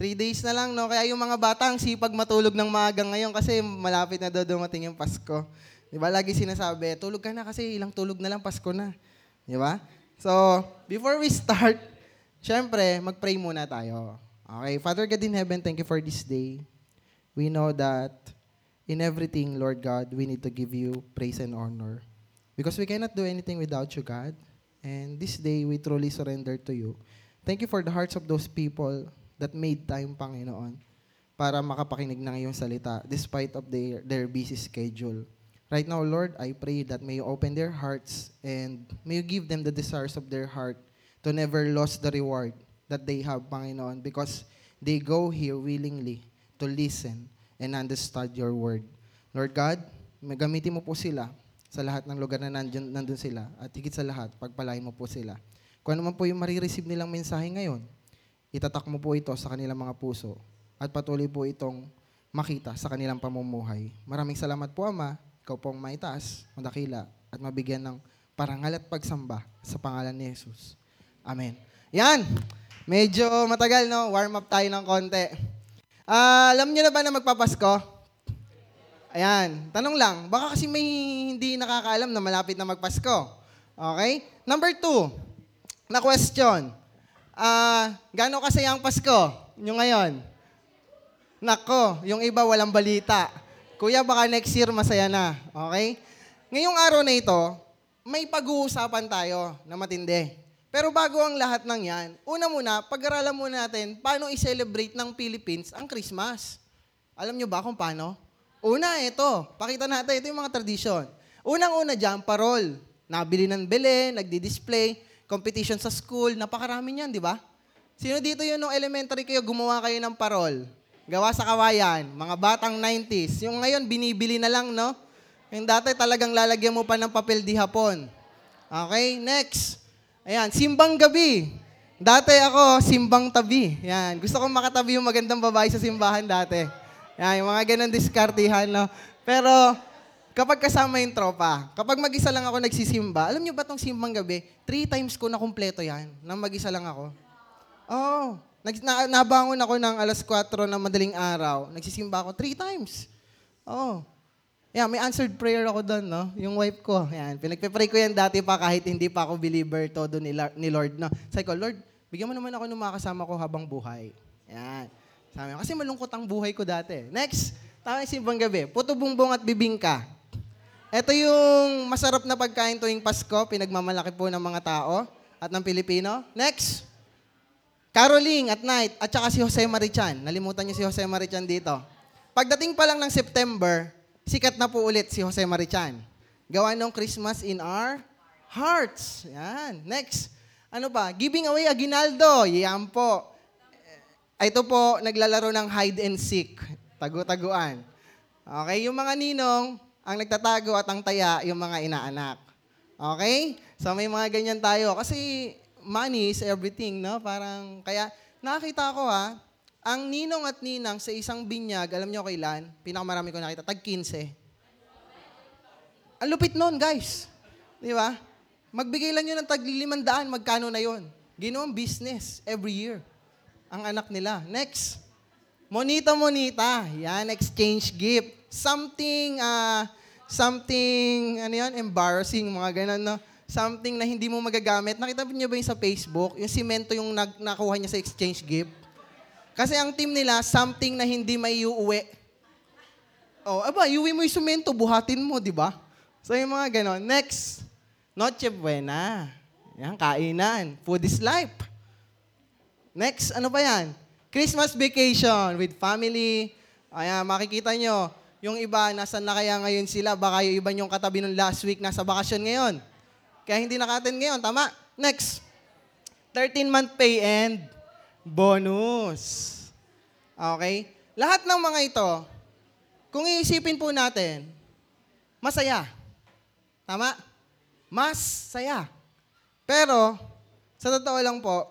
3 days na lang, no? Kaya yung mga bata, ang sipag matulog ng maaga ngayon kasi malapit na dumating yung Pasko. Di ba? Lagi sinasabi, tulog ka na kasi ilang tulog na lang, Pasko na. Di ba? So, before we start, syempre, mag-pray muna tayo. Okay, Father God in Heaven, thank you for this day. We know that in everything, Lord God, we need to give you praise and honor. Because we cannot do anything without you, God. And this day, we truly surrender to you. Thank you for the hearts of those people that made time, Panginoon, para makapakinig ng iyong salita despite of their busy schedule. Right now, Lord, I pray that may you open their hearts and may you give them the desires of their heart to never lose the reward that they have, Panginoon, because they go here willingly to listen and understand your word. Lord God, magamitin mo po sila sa lahat ng lugar na nandun sila at higit sa lahat, pagpalain mo po sila. Kung ano man po yung marireceive nilang mensahe ngayon, itatak mo po ito sa kanilang mga puso at patuloy po itong makita sa kanilang pamumuhay. Maraming salamat po, Ama. Ikaw pong maitaas, madakila, at mabigyan ng parangal at pagsamba sa pangalan ni Jesus. Amen. Yan! Medyo matagal, no? Warm up tayo ng konti. Alam nyo na ba na magpapasko? Ayan. Tanong lang, baka kasi may hindi nakakaalam na malapit na magpasko. Okay? Number 2 na question. Gano'ng kasaya ang Pasko nyo ngayon? Nako, yung iba walang balita. Kuya, baka next year masaya na. Okay? Ngayong araw na ito, may pag-uusapan tayo na matindi. Pero bago ang lahat ng yan, una muna, pag-aralan muna natin paano i-celebrate ng Philippines ang Christmas. Alam nyo ba kung paano? Una, ito. Pakita natin. Ito yung mga tradisyon. Unang-una dyan, parol. Nabili ng Belen, nagdi-display. Competition sa school, napakarami niyan, di ba? Sino dito yun nung elementary kayo, gumawa kayo ng parol? Gawa sa kawayan, mga batang 90s. Yung ngayon, binibili na lang, no? Yung dati talagang lalagyan mo pa ng papel di hapon. Okay, next. Ayan, simbang gabi. Dati ako, simbang tabi. Ayan, gusto kong makatabi yung magandang babae sa simbahan dati. Ayan, yung mga ganang diskartihan, no? Pero kapag kasama yung tropa, kapag mag-isa lang ako nagsisimba, alam nyo ba itong simbang gabi, 3 times ko na kumpleto yan, nang mag-isa lang ako. Oo. Nabangon ako ng alas 4 na madaling araw, nagsisimba ako 3 times. Oo. Yeah, may answered prayer ako doon, no? Yung wife ko, yan. Pinagpe-pray ko yan dati pa kahit hindi pa ako believer todo ni Lord, no? Sabi ko, Lord, bigyan mo naman ako ng makakasama ko habang buhay. Yan. Sabi ko, kasi malungkot ang buhay ko dati. Next, tawag yung simbang gabi, puto bumbong at bibingka. Ito yung masarap na pagkain tuwing Pasko, pinagmamalaki po ng mga tao at ng Pilipino. Next, caroling at night at saka si Jose Marichan. Nalimutan niyo si Jose Marichan dito. Pagdating pa lang ng September, sikat na po ulit si Jose Marichan. Gawa ng Christmas in our hearts. Yan. Next, ano pa? Giving away aguinaldo. Yan po. Ito po, naglalaro ng hide and seek. Tago-taguan. Okay, yung mga ninong, ang nagtatago at ang taya, yung mga inaanak. Okay? So may mga ganyan tayo. Kasi money is everything, no? Parang, kaya nakita ko ang ninong at ninang sa isang binyag, alam nyo kailan? Pinakamarami ko nakita, tag 15. Ang lupit nun, guys. Di ba? Magbigay lang yun ng tag 500, magkano na yun? Ginawang business every year. Ang anak nila. Next. Monita. Yan, exchange gift. Something, ano yan, embarrassing, mga ganun, no? Something na hindi mo magagamit. Nakita niyo ba yung sa Facebook? Yung simento yung nakuha niya sa exchange gift? Kasi ang team nila, something na hindi maiuwi. Oh, aba, iuwi mo yung simento, buhatin mo, di ba? So yung mga ganun. Next, Noche Buena. Yan, kainan. Food is life. Next, ano ba yan? Christmas vacation with family. Ayan, makikita nyo. Yung iba, nasan na kaya ngayon sila? Baka yung iba yung katabi nung last week, nasa bakasyon ngayon. Kaya hindi naka-attend ngayon, tama? Next, 13-month pay and bonus. Okay? Lahat ng mga ito, kung iisipin po natin, masaya. Tama? Mas saya. Pero, sa totoo lang po,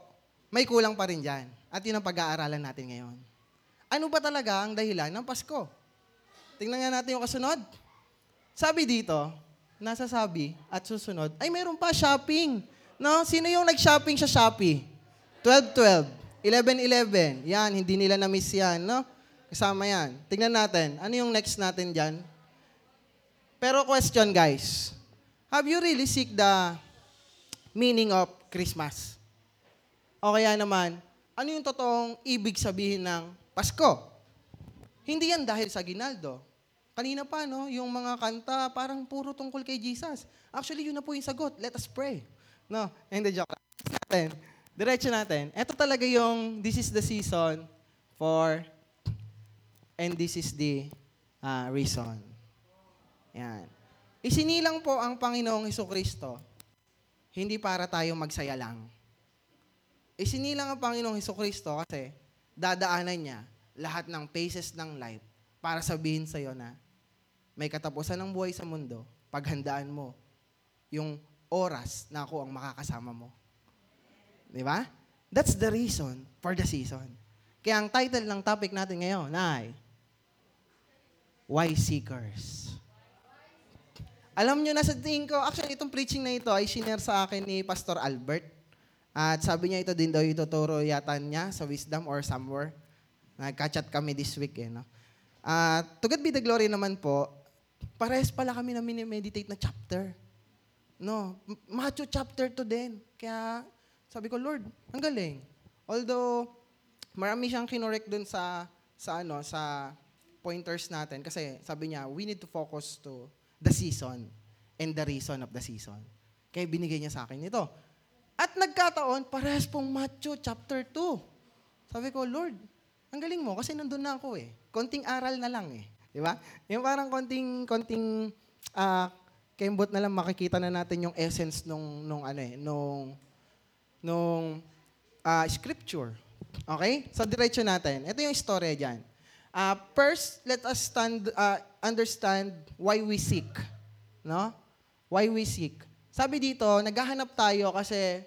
may kulang pa rin dyan. At yun ang pag-aaralan natin ngayon. Ano ba talaga ang dahilan ng Pasko? Tingnan nga natin yung kasunod. Sabi dito, nasasabi at susunod, ay meron pa shopping. No? Sino yung nag-shopping sa Shopee? 12-12. 11:11. Yan, hindi nila na-miss yan, no? Kasama yan. Tingnan natin. Ano yung next natin dyan? Pero question, guys. Have you really seek the meaning of Christmas? O kaya naman, ano yung totoong ibig sabihin ng Pasko? Hindi yan dahil sa ginaldo. Kanina pa, no, yung mga kanta, parang puro tungkol kay Jesus. Actually, yun na po yung sagot. Let us pray. No, hindi, joke lang. Diretso natin. Ito talaga yung, this is the season for, and this is the reason. Yan. Isinilang po ang Panginoong Hesukristo, hindi para tayo magsaya lang. Isinilang ang Panginoong Hesukristo kasi dadaanan niya lahat ng phases ng life para sabihin sa iyo na may katapusan ng buhay sa mundo, paghandaan mo yung oras na ako ang makakasama mo. Di ba? That's the reason for the season. Kaya ang title ng topic natin ngayon ay Why Seekers. Alam nyo na sa tingin ko, actually itong preaching na ito ay shinare sa akin ni Pastor Albert. At sabi niya ito din daw ituturo yata niya sa Wisdom or somewhere. Nagka-chat kami this week eh, no? To God be the glory naman po, parehas pala kami na minimeditate na chapter. No, Matthew chapter 2 din. Kaya sabi ko, Lord, ang galing. Although marami siyang kinorek dun sa pointers natin kasi sabi niya, we need to focus to the season and the reason of the season. Kaya binigay niya sa akin ito. At nagkataon, parehas pong Matthew chapter 2. Sabi ko, Lord, ang galing mo kasi nandun na ako eh. Konting aral na lang eh. Di ba? Yung parang konting kembot na lang makikita na natin yung essence nung scripture. Okay? So, diretso natin. Ito yung istorya dyan. First, let us understand why we seek. No? Why we seek. Sabi dito, naghahanap tayo kasi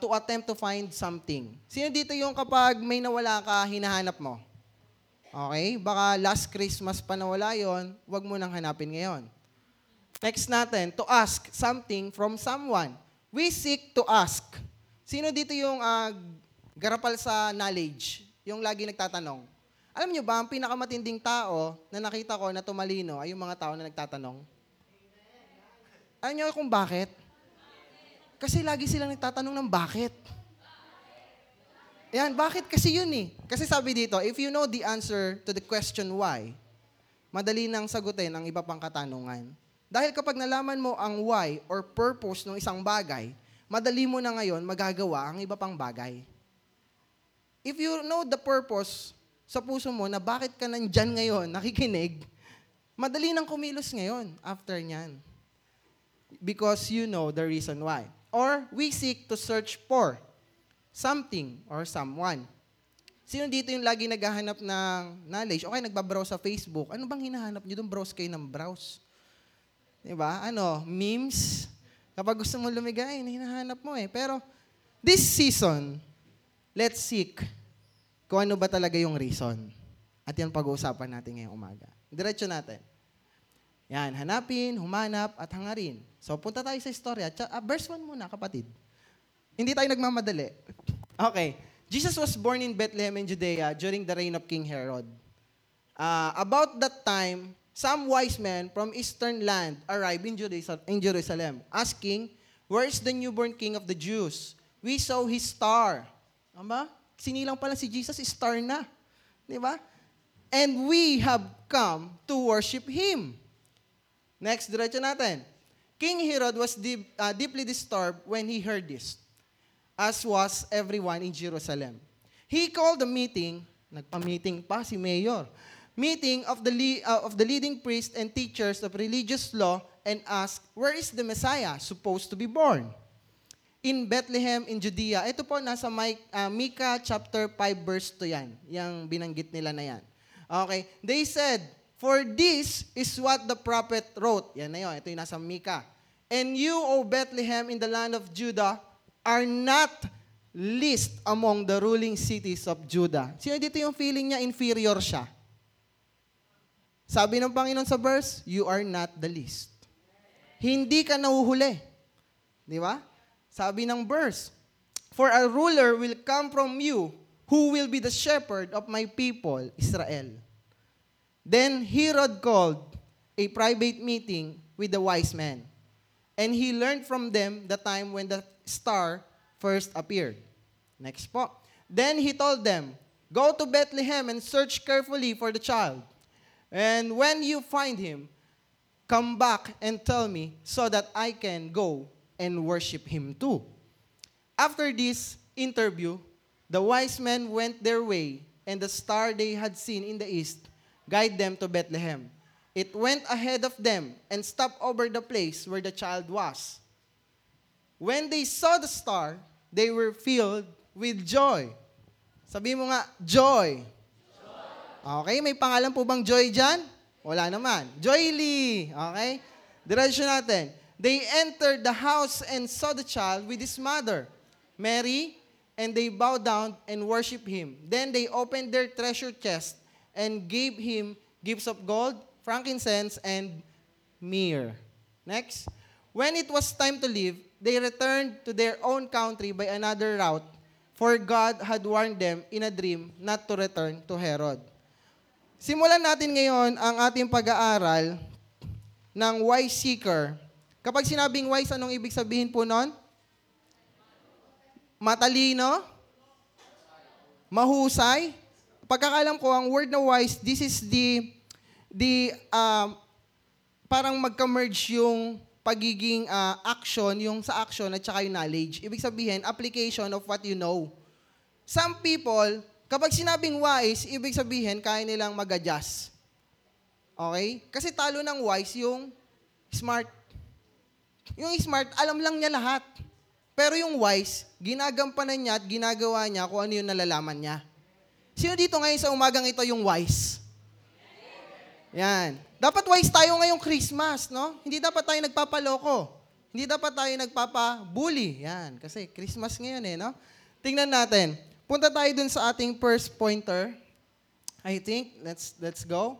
to attempt to find something. Sino dito yung kapag may nawala ka, hinahanap mo? Okay? Baka last Christmas pa nawala yon, wag mo nang hanapin ngayon. Next natin, to ask something from someone. We seek to ask. Sino dito yung garapal sa knowledge? Yung lagi nagtatanong. Alam nyo ba, ang pinakamatinding tao na nakita ko na tumalino ay yung mga tao na nagtatanong? Alam niyo kung bakit? Kasi lagi silang nagtatanong ng bakit. Ayan, bakit kasi yun eh. Kasi sabi dito, if you know the answer to the question why, madali nang sagutin ang iba pang katanungan. Dahil kapag nalaman mo ang why or purpose ng isang bagay, madali mo na ngayon magagawa ang iba pang bagay. If you know the purpose sa puso mo na bakit ka nandyan ngayon, nakikinig, madali nang kumilos ngayon after nyan. Because you know the reason why. Or we seek to search for something or someone. Sino dito yung lagi naghahanap ng knowledge? Okay, nagbabrowse sa Facebook. Ano bang hinahanap nyo doon? Browse kayo ng browse. Diba? Ano? Memes? Kapag gusto mo lumigay, hinahanap mo eh. Pero this season, let's seek kung ano ba talaga yung reason. At yan pag-uusapan natin ngayong umaga. Diretso natin. Yan, hanapin, humanap, at hangarin. So, punta tayo sa istorya. Verse 1 muna, kapatid. Hindi tayo nagmamadali. Okay. Jesus was born in Bethlehem in Judea during the reign of King Herod. About that time, some wise men from eastern land arrived in Jerusalem, asking, where is the newborn king of the Jews? We saw his star. Diba? Sinilang pala si Jesus, star na. Diba? And we have come to worship him. Next, diretso natin. King Herod was deeply disturbed when he heard this, as was everyone in Jerusalem. He called a meeting, nagpa-meeting pa si Mayor, meeting of the leading priests and teachers of religious law and asked, where is the Messiah supposed to be born? In Bethlehem, in Judea. Ito po, nasa Micah chapter 5 verse 2 yan, yung binanggit nila na yan. Okay, they said, for this is what the prophet wrote. Yan na yun. Ito yung nasa Micah. And you, O Bethlehem, in the land of Judah, are not least among the ruling cities of Judah. Sino dito yung feeling niya? Inferior siya. Sabi ng Panginoon sa verse, you are not the least. Hindi ka nahuhuli. Di ba? Sabi ng verse, for a ruler will come from you who will be the shepherd of my people, Israel. Then Herod called a private meeting with the wise men, and he learned from them the time when the star first appeared. Next po. Then he told them, go to Bethlehem and search carefully for the child. And when you find him, come back and tell me so that I can go and worship him too. After this interview, the wise men went their way, and the star they had seen in the east guided them to Bethlehem. It went ahead of them and stopped over the place where the child was. When they saw the star, they were filled with joy. Sabi mo nga, joy. Okay, may pangalan po bang Joy dyan? Wala naman. Joyly. Okay? Diretso natin. They entered the house and saw the child with his mother, Mary, and they bowed down and worshiped him. Then they opened their treasure chest and gave him gifts of gold, frankincense, and myrrh. Next. When it was time to leave, they returned to their own country by another route, for God had warned them in a dream not to return to Herod. Simulan natin ngayon ang ating pag-aaral ng wise seeker. Kapag sinabing wise, anong ibig sabihin po nun? Matalino? Mahusay? Pagkakalam ko, ang word na wise, this is the parang magka-merge yung pagiging action, yung sa action at saka yung knowledge. Ibig sabihin, application of what you know. Some people, kapag sinabing wise, ibig sabihin, kaya nilang mag-adjust. Okay? Kasi talo ng wise yung smart. Yung smart, alam lang niya lahat. Pero yung wise, ginagampanan niya at ginagawa niya kung ano yung nalalaman niya. Sino dito ngayon sa umagang ito yung wise? Yan. Dapat wise tayo ngayong Christmas, no? Hindi dapat tayo nagpapaloko. Hindi dapat tayo nagpapabully. Yan, kasi Christmas ngayon eh, no? Tingnan natin. Punta tayo dun sa ating first pointer. I think, let's go.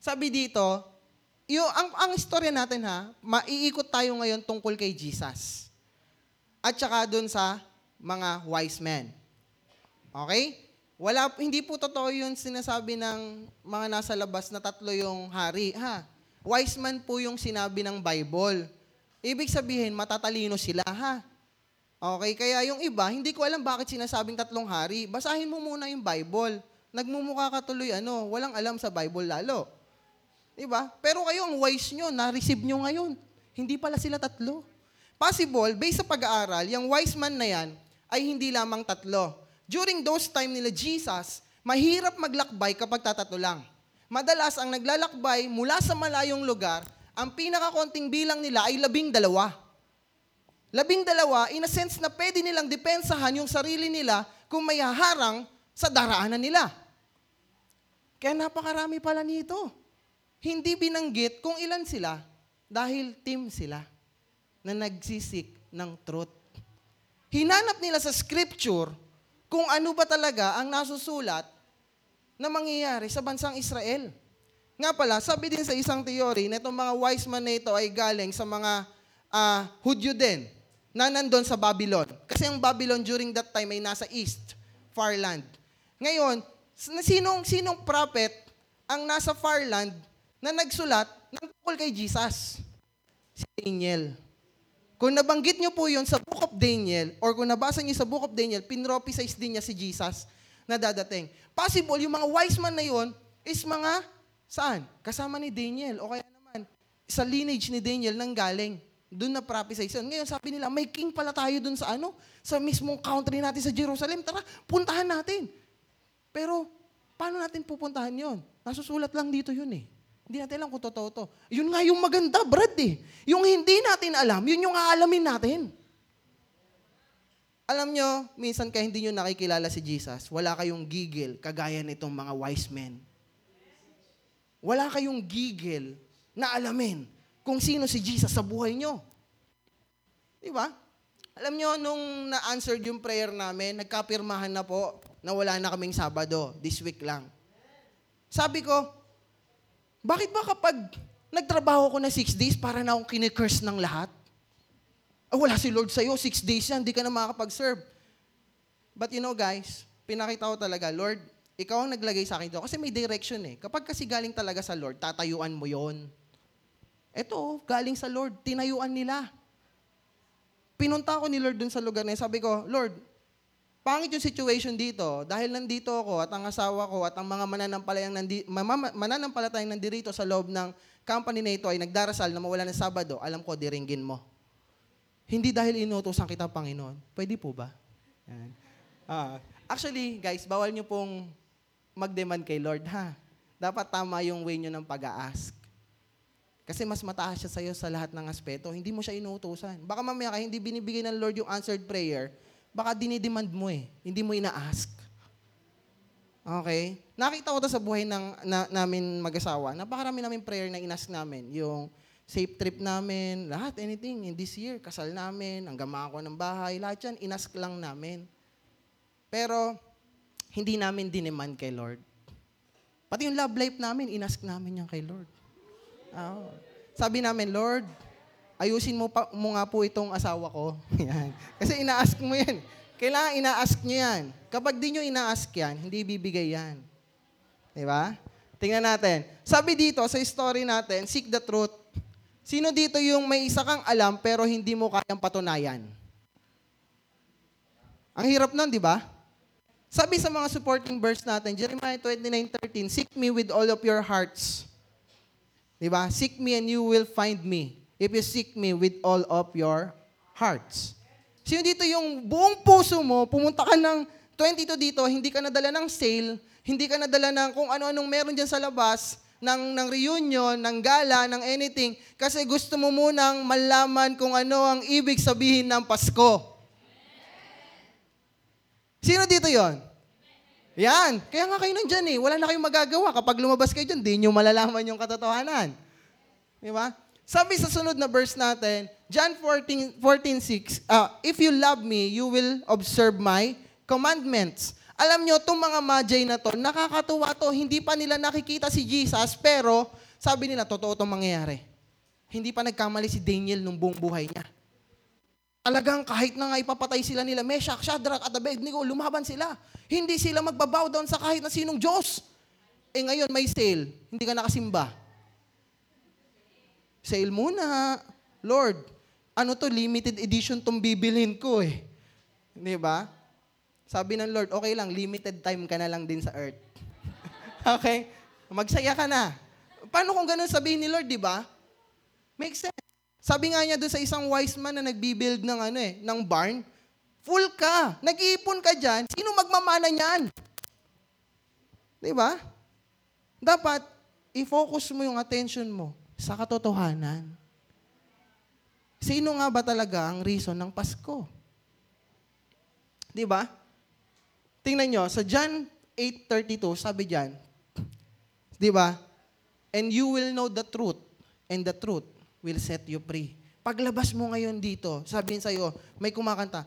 Sabi dito, ang istorya natin ha, maiikot tayo ngayon tungkol kay Jesus. At saka dun sa mga wise men. Okay? Wala, hindi po totoo yun sinasabi ng mga nasa labas na tatlo yung hari, ha? Wise man po yung sinabi ng Bible. Ibig sabihin, matatalino sila, ha? Okay, kaya yung iba, hindi ko alam bakit sinasabing tatlong hari. Basahin mo muna yung Bible. Nagmumukha ka tuloy, walang alam sa Bible lalo. Diba? Pero kayo, ang wise nyo, na-receive nyo ngayon. Hindi pala sila tatlo. Possible, based sa pag-aaral, yung wise man na yan ay hindi lamang tatlo. During those time nila Jesus, mahirap maglakbay kapag tatato lang. Madalas ang naglalakbay mula sa malayong lugar, ang pinakakonting bilang nila ay 12. 12, in a sense na pwede nilang depensahan yung sarili nila kung may haharang sa daraanan nila. Kaya napakarami pala nito. Hindi binanggit kung ilan sila dahil team sila na nagsisik ng truth. Hinanap nila sa scripture kung ano ba talaga ang nasusulat na mangyayari sa bansang Israel. Nga pala, sabi din sa isang theory na itong mga wise men na ito ay galing sa mga Hudyo din na nandun sa Babylon. Kasi ang Babylon during that time ay nasa east, far land. Ngayon, sinong prophet ang nasa far land na nagsulat ng tungkol kay Jesus? Si Daniel. Kung nabanggit niyo po yun sa Book of Daniel, or kung nabasa niyo sa Book of Daniel, pinropicize din niya si Jesus na dadating. Possible, yung mga wise man na yun is mga, saan? Kasama ni Daniel, o kaya naman, sa lineage ni Daniel nang galing. Doon na propicize yun. Ngayon, sabi nila, may king pala tayo doon sa sa mismong country natin sa Jerusalem. Tara, puntahan natin. Pero, paano natin pupuntahan yun? Nasusulat lang dito yun eh. Hindi natin alam kung totoo to. Yun nga yung maganda, Brad eh. Yung hindi natin alam, yun yung aalamin natin. Alam nyo, minsan kaya hindi nyo nakikilala si Jesus, wala kayong gigil kagaya nitong mga wise men. Wala kayong gigil na alamin kung sino si Jesus sa buhay nyo. Diba? Alam nyo, nung na-answered yung prayer namin, nagkapirmahan na po na wala na kaming Sabado, this week lang. Sabi ko, bakit ba kapag nagtrabaho ko na 6 days, para na akong kine-curse ng lahat? Wala si Lord sa'yo, 6 days yan, hindi ka na makakapag-serve. But you know guys, pinakita ko talaga, Lord, ikaw ang naglagay sa akin dito. Kasi may direction eh. Kapag kasi galing talaga sa Lord, tatayuan mo yon. Eto, galing sa Lord, tinayuan nila. Pinunta ako ni Lord dun sa lugar na yun. Sabi ko, Lord, pangit yung situation dito dahil nandito ako at ang asawa ko at ang mga mananampalatayang nandirito sa loob ng company na ito ay nagdarasal na mawala ng Sabado, alam ko, diringgin mo. Hindi dahil inutosan kita, Panginoon. Pwede po ba? Actually, guys, bawal nyo pong mag-demand kay Lord, ha? Dapat tama yung way nyo ng pag-a-ask. Kasi mas mataas siya sa'yo sa lahat ng aspeto. Hindi mo siya inutosan. Baka mamaya ka, hindi binibigay ng Lord yung answered prayer, baka dinidemand mo eh. Hindi mo ina-ask. Okay? Nakita ko ito sa buhay namin mag-asawa. Napakarami namin prayer na inask namin. Yung safe trip namin, lahat, anything. In this year, kasal namin, hanggang makakuha ng bahay, lahat yan, inask lang namin. Pero, hindi namin dinemand kay Lord. Pati yung love life namin, inask namin yan kay Lord. Oh. Sabi namin, Lord, ayusin mo nga po itong asawa ko. Yan. Kasi ina-ask mo yan. Kailangan ina-ask nyo yan. Kapag di nyo ina-ask yan, hindi bibigay yan. Diba? Tingnan natin. Sabi dito sa story natin, seek the truth. Sino dito yung may isa kang alam pero hindi mo kayang patunayan? Ang hirap nun, di ba? Sabi sa mga supporting verse natin, Jeremiah 29:13, seek me with all of your hearts. Diba? Seek me and you will find me. If you seek me with all of your hearts. Sino dito yung buong puso mo, pumunta ka ng 22 dito, hindi ka nadala ng sale, hindi ka nadala ng kung ano-anong meron dyan sa labas, ng reunion, ng gala, ng anything, kasi gusto mo munang malaman kung ano ang ibig sabihin ng Pasko. Sino dito yon? Yan. Kaya nga kayo nandyan eh. Wala na kayong magagawa. Kapag lumabas kayo dyan, di nyo malalaman yung katotohanan. Di ba? Sabi sa sunod na verse natin, John 14:6, if you love me, you will observe my commandments. Alam nyo, itong mga majay na to, nakakatuwa to, hindi pa nila nakikita si Jesus, pero sabi nila, totoo itong mangyayari. Hindi pa nagkamali si Daniel nung buong buhay niya. Talagang kahit na nga ipapatay sila nila, Meshach, Shadrach, at Abednego, lumaban sila. Hindi sila magbabow down sa kahit na sinong Diyos. Eh ngayon, may sale, hindi ka nakasimba. Sale muna, Lord, ano to, limited edition tong bibilhin ko eh. Di ba? Sabi ng Lord, okay lang, limited time ka na lang din sa earth. Okay? Magsaya ka na. Paano kung ganun sabihin ni Lord, di ba? Makes sense. Sabi nga niya doon sa isang wise man na nagbibuild ng ng barn, full ka, nag-iipon ka dyan, sino magmamana niyan? Di ba? Dapat, i-focus mo yung attention mo sa katotohanan. Sino nga ba talaga ang reason ng Pasko? Di ba? Tingnan nyo, sa John 8:32, sabi dyan, di ba? And you will know the truth, and the truth will set you free. Paglabas mo ngayon dito, sabihin sa'yo, may kumakanta,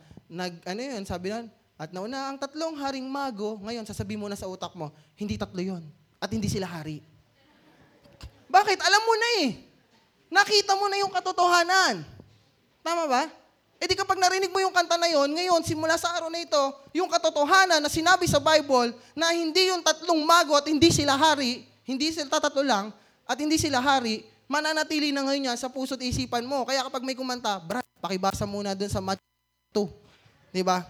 sabi nun, at nauna ang tatlong haring mago, ngayon sasabihin mo na sa utak mo, hindi tatlo yon at hindi sila hari. Bakit? Alam mo na eh. Nakita mo na yung katotohanan. Tama ba? E di kapag narinig mo yung kanta na yon, ngayon, simula sa araw na ito, yung katotohanan na sinabi sa Bible na hindi yung tatlong mago at hindi sila hari, hindi sila tatlo lang, at hindi sila hari, mananatili na ngayon yan sa puso't isipan mo. Kaya kapag may kumanta, brad, pakibasa muna dun sa Matthew 2. Diba?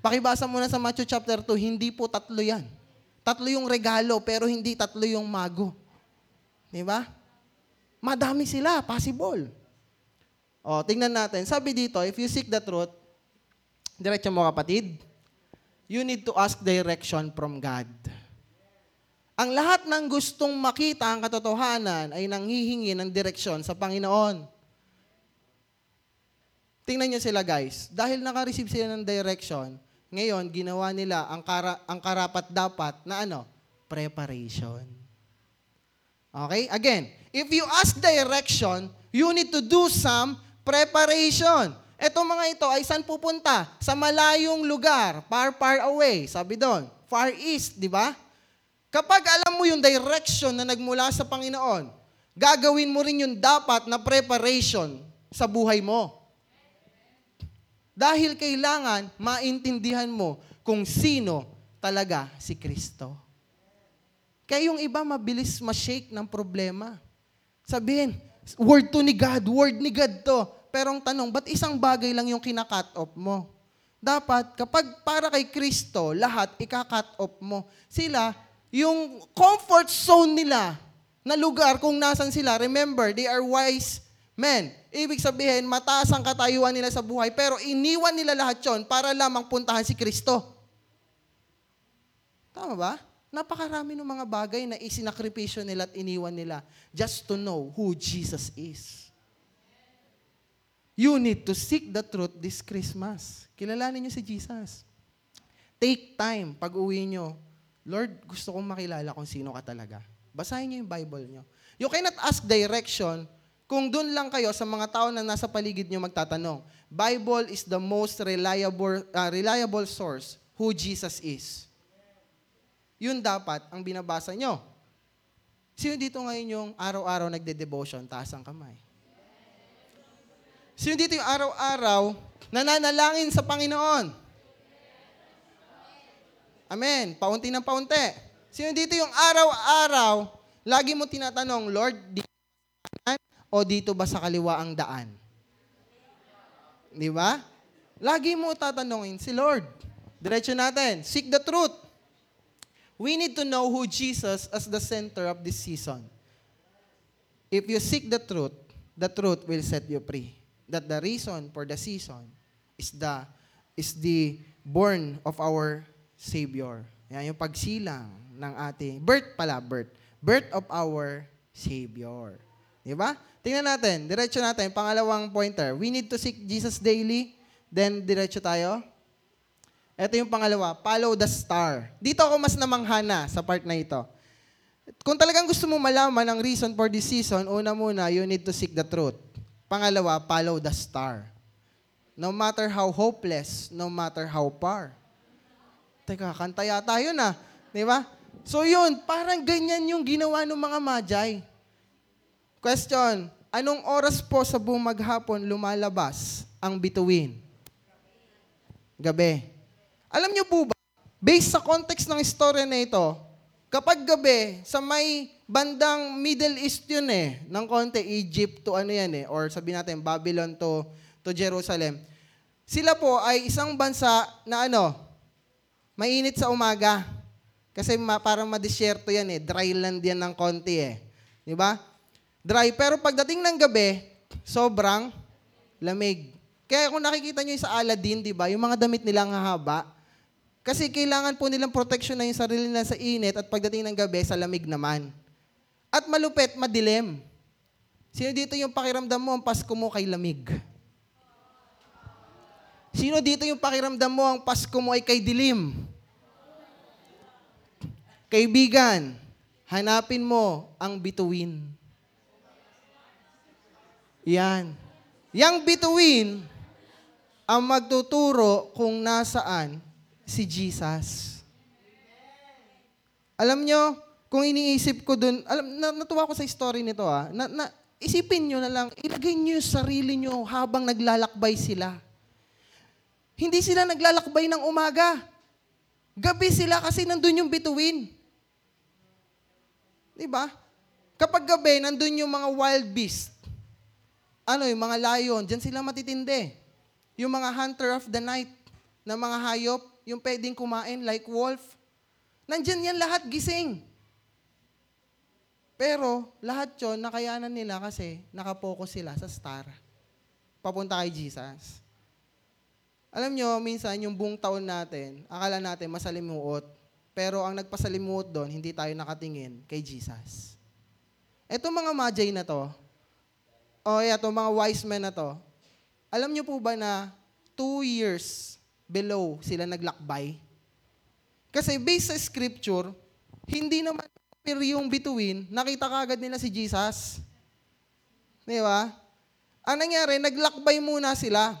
Pakibasa muna sa Matthew chapter 2, hindi po tatlo yan. Tatlo yung regalo, pero hindi tatlo yung mago. Diba? Madami sila, possible. O, tingnan natin. Sabi dito, if you seek the truth, diretso mo kapatid, you need to ask direction from God. Ang lahat ng gustong makita ang katotohanan ay nanghihingi ng direksyon sa Panginoon. Tingnan nyo sila guys. Dahil nakareceive sila ng direction, ngayon ginawa nila ang karapat-dapat na preparation. Okay? Again, if you ask direction, you need to do some preparation. Eto mga ito ay saan pupunta? Sa malayong lugar, far, far away. Sabi doon, far east, di ba? Kapag alam mo yung direction na nagmula sa Panginoon, gagawin mo rin yung dapat na preparation sa buhay mo. Dahil kailangan maintindihan mo kung sino talaga si Kristo. Kaya yung iba mabilis ma-shake ng problema. Sabihin, word ni God to. Pero ang tanong, ba't isang bagay lang yung kina-cut off mo? Dapat, kapag para kay Kristo, lahat ika-cut off mo. Sila, yung comfort zone nila, na lugar kung nasan sila, remember, they are wise men. Ibig sabihin, mataas ang katayuan nila sa buhay, pero iniwan nila lahat yon para lamang puntahan si Kristo. Tama ba? Napakarami ng mga bagay na isinakripisyo nila at iniwan nila just to know who Jesus is. You need to seek the truth this Christmas. Kilalanin niyo si Jesus. Take time pag uwi niyo. Lord, gusto kong makilala kung sino ka talaga. Basahin niyo yung Bible niyo. You cannot ask direction kung doon lang kayo sa mga tao na nasa paligid niyo magtatanong. Bible is the most reliable source who Jesus is. Yun dapat ang binabasa nyo. Sino dito ngayon yung araw-araw nagde-devotion, taas ang kamay? Sino dito yung araw-araw nananalangin sa Panginoon? Amen. Paunti ng paunti. Sino dito yung araw-araw lagi mo tinatanong, Lord, dito ba o dito ba sa kaliwa ang daan? Di ba? Lagi mo tatanungin si Lord. Diretso natin. Seek the truth. We need to know who Jesus as the center of this season. If you seek the truth will set you free. That the reason for the season is the born of our Savior. Yan yung pagsilang ng ating birth of our Savior. Di ba? Tingnan natin, diretso natin pangalawang pointer. We need to seek Jesus daily, then diretso tayo. Ito yung pangalawa, follow the star. Dito ako mas namanghana sa part na ito. Kung talagang gusto mo malaman ang reason for this season, una muna, you need to seek the truth. Pangalawa, follow the star. No matter how hopeless, no matter how far. Teka, kanta yata yun ah. Di ba? So yun, parang ganyan yung ginawa ng mga Magi. Question, anong oras po sa buong maghapon lumalabas ang bituin? Gabi. Alam niyo po ba, based sa context ng story na ito, kapag gabi, sa may bandang Middle East yun eh, ng konti, Egypt to ano yan eh, or sabi natin, Babylon to Jerusalem, sila po ay isang bansa na ano, mainit sa umaga. Kasi parang madisyerto yan eh, dry land yan ng konti eh. Di ba? Dry, pero pagdating ng gabi, sobrang lamig. Kaya kung nakikita nyo sa Aladdin, di ba, yung mga damit nilang hahaba, kasi kailangan po nilang protection na yung sarili nila sa init at pagdating ng gabi, sa lamig naman. At malupit, madilim. Sino dito yung pakiramdam mo ang Pasko mo kay lamig? Sino dito yung pakiramdam mo ang Pasko mo ay kay dilim? Kaibigan, hanapin mo ang bituin. Yan. Yang bituin ang magtuturo kung nasaan si Jesus. Alam nyo, kung iniisip ko dun, natuwa ko sa story nito ah, isipin nyo na lang, ilagay nyo yung sarili nyo habang naglalakbay sila. Hindi sila naglalakbay ng umaga. Gabi sila kasi nandun yung bituin. Diba? Kapag gabi, nandun yung mga wild beast. Ano, yung mga lion, dyan sila matitindi. Yung mga hunter of the night na mga hayop, yung pwedeng kumain like wolf. Nandyan yan lahat gising. Pero lahat yun, nakayanan nila kasi nakapokus sila sa star. Papunta kay Jesus. Alam nyo, minsan yung buong taon natin, akala natin masalimuot. Pero ang nagpasalimuot doon, hindi tayo nakatingin kay Jesus. Eto mga Magi na to, mga wise men na to, alam nyo po ba na 2 years below sila naglakbay? Kasi based sa scripture, hindi naman yung bituin, nakita kagad nila si Jesus. Di ba? Ang nangyari, naglakbay muna sila.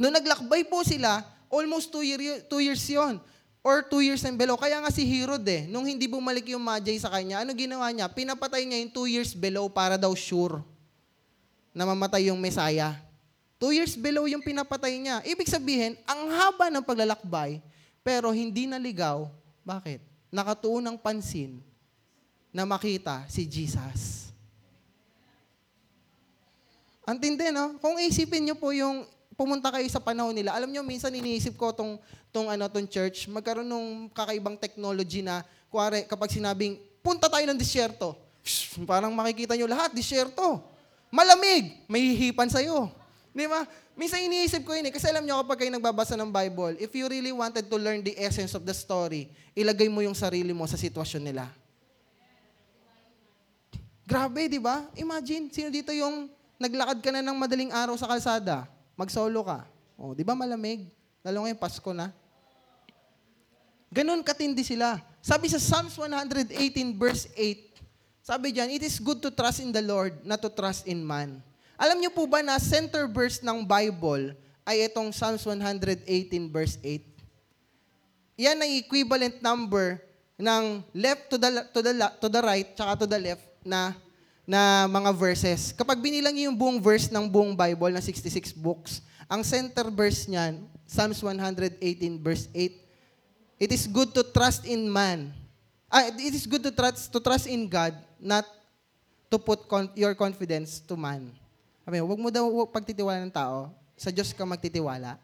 Noong naglakbay po sila, almost 2 years yon or 2 years and below. Kaya nga si Herod eh, nung hindi bumalik yung Magi sa kanya, ano ginawa niya? Pinapatay niya yung 2 years below para daw sure na mamatay yung Messiah. 2 years below yung pinapatay niya. Ibig sabihin, ang haba ng paglalakbay, pero hindi naligaw. Bakit? Nakatuon ng pansin na makita si Jesus. Antindi, no? Kung isipin nyo po yung pumunta kayo sa panahon nila. Alam nyo, minsan iniisip ko tong church, magkaroon ng kakaibang technology na kuwari, kapag sinabing, punta tayo ng disyerto. Parang makikita nyo lahat, disyerto. Malamig, may hihipan sa'yo. Di ba? Minsan iniisip ko yun eh. Kasi alam nyo kapag kayo nagbabasa ng Bible, if you really wanted to learn the essence of the story, ilagay mo yung sarili mo sa sitwasyon nila. Grabe, di ba? Imagine, sino dito yung naglakad ka na ng madaling araw sa kalsada, mag-solo ka. O, di ba malamig? Lalo ngayon, Pasko na. Ganun katindi sila. Sabi sa Psalms 118 verse 8, sabi diyan, it is good to trust in the Lord, not to trust in man. Alam niyo po ba na center verse ng Bible ay itong Psalms 118 verse 8? Yan ang equivalent number ng left to the right tsaka to the left na mga verses. Kapag binilang niyo yung buong verse ng buong Bible na 66 books, ang center verse niyan, Psalms 118 verse 8. It is good to trust in man. It is good to trust in God, not to put your confidence to man. Amen. Huwag mo daw pagtitiwala ng tao, sa Diyos ka magtitiwala.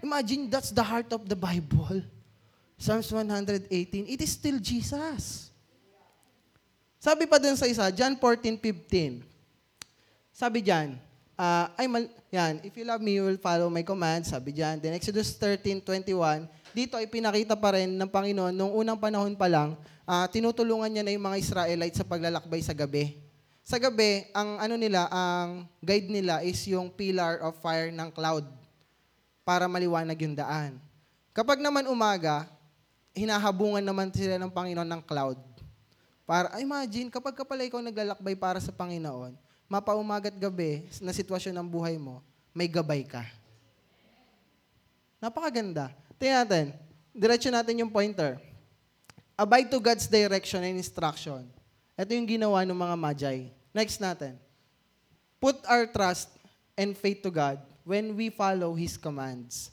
Imagine, that's the heart of the Bible. Psalms 118, it is still Jesus. Sabi pa dun sa isa, John 14:15. Sabi diyan, if you love me, you will follow my commands. Sabi diyan. Then Exodus 13:21, dito ay pinakita pa rin ng Panginoon nung unang panahon pa lang, tinutulungan niya na yung mga Israelites sa paglalakbay sa gabi. Sa gabi, ang guide nila is yung pillar of fire ng cloud para maliwanag yung daan. Kapag naman umaga, hinahabungan naman sila ng Panginoon ng cloud. Para, imagine, kapag ka pala ikaw naglalakbay para sa Panginoon, mapaumagat gabi na sitwasyon ng buhay mo, may gabay ka. Napakaganda. Tingnan natin. Diretso natin yung pointer. Abide to God's direction and instruction. Ito yung ginawa ng mga Magi. Next natin. Put our trust and faith to God when we follow His commands.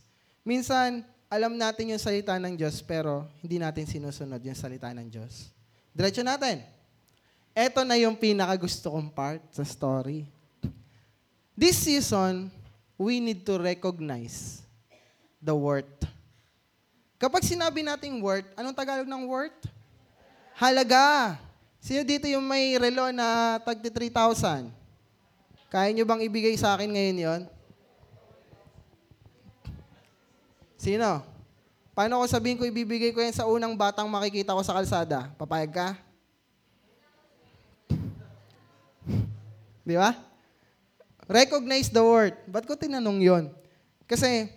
Minsan, alam natin yung salita ng Diyos, pero hindi natin sinusunod yung salita ng Diyos. Diretso natin. Ito na yung pinakagusto kong part sa story. This season, we need to recognize the worth. Kapag sinabi natin worth, anong Tagalog ng worth? Halaga. Sino dito yung may relo na $33,000? Kaya nyo bang ibigay sa akin ngayon yon? Sino? Paano ko sabihin ko ibibigay ko yan sa unang batang makikita ko sa kalsada? Papayag ka? Di ba? Recognize the word. Ba't ko tinanong yun? Kasi,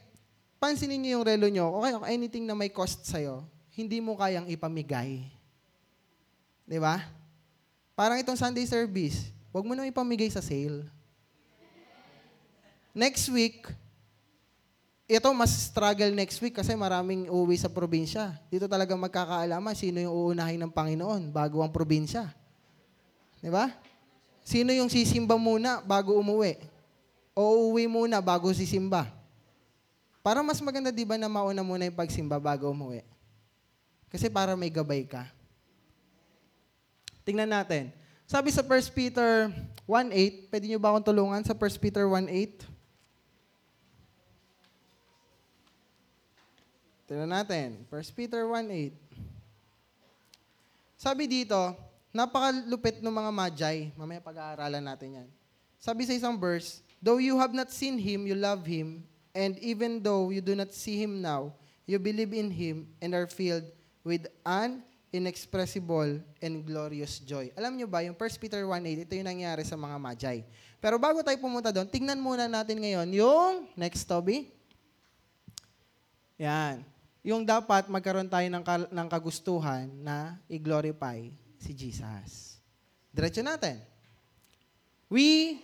pansinin niyo yung relo nyo, okay, anything na may cost sa'yo, hindi mo kayang ipamigay. Di ba? Parang itong Sunday service, huwag mo na ipamigay sa sale. Next week, ito, mas struggle next week kasi maraming uuwi sa probinsya. Dito talaga magkakaalaman sino yung uunahin ng Panginoon bago ang probinsya. Di ba? Sino yung sisimba muna bago umuwi? O uuwi muna bago sisimba? Para mas maganda, di ba, na mauna muna yung pagsimba bago umuwi? Kasi para may gabay ka. Tingnan natin. Sabi sa 1 Peter 1:8, pwede nyo ba akong tulungan sa 1 Peter 1:8? Tignan natin, 1 Peter 1:8. Sabi dito, napakalupit ng mga Magi. Mamaya pag-aaralan natin yan. Sabi sa isang verse, though you have not seen Him, you love Him, and even though you do not see Him now, you believe in Him and are filled with an inexpressible and glorious joy. Alam nyo ba, yung 1 Peter 1:8, ito yung nangyari sa mga Magi. Pero bago tayo pumunta doon, tignan muna natin ngayon yung, next Toby. Yan. Yung dapat magkaroon tayo ng kagustuhan na i-glorify si Jesus. Diretso natin.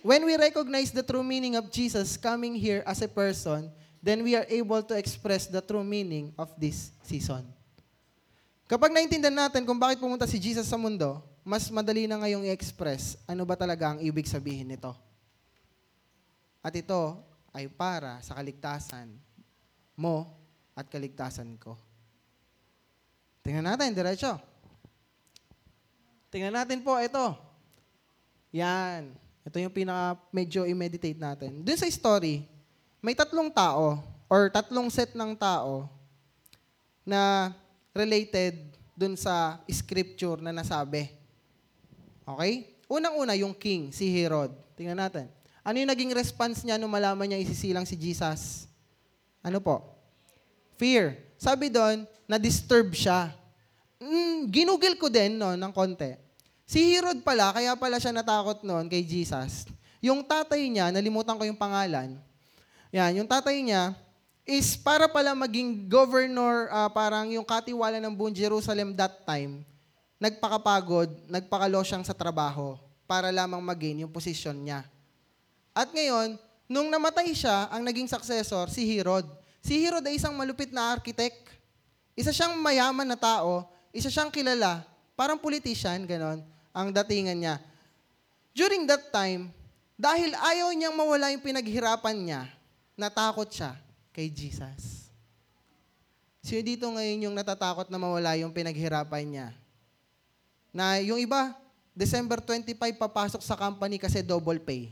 When we recognize the true meaning of Jesus coming here as a person, then we are able to express the true meaning of this season. Kapag naintindihan natin kung bakit pumunta si Jesus sa mundo, mas madali na ngayong i-express ano ba talaga ang ibig sabihin nito. At ito ay para sa kaligtasan mo at kaligtasan ko. Tingnan natin, diretso. Tingnan natin po, ito. Yan. Ito yung pinaka medyo i-meditate natin. Doon sa story, may tatlong tao or tatlong set ng tao na related doon sa scripture na nasabi. Okay? Unang-una, yung king, si Herod. Tingnan natin. Ano yung naging response niya nung malaman niya isisilang si Jesus? Ano po? Fear. Sabi doon, na-disturb siya. Ginugil ko din no, ng konti. Si Herod pala, kaya pala siya natakot noon kay Jesus. Yung tatay niya, nalimutan ko yung pangalan. Yan, yung tatay niya is para pala maging governor, parang yung katiwala ng buong Jerusalem that time, nagpakapagod, nagpakalosyang sa trabaho para lamang mag-gain yung posisyon niya. At ngayon, nung namatay siya, ang naging successor, si Herod. Si Herod ay isang malupit na architect. Isa siyang mayaman na tao, isa siyang kilala, parang politician, ganon, ang datingan niya. During that time, dahil ayaw niyang mawala yung pinaghirapan niya, natakot siya kay Jesus. Sino dito ngayon yung natatakot na mawala yung pinaghirapan niya? Na yung iba, December 25 papasok sa company kasi double pay.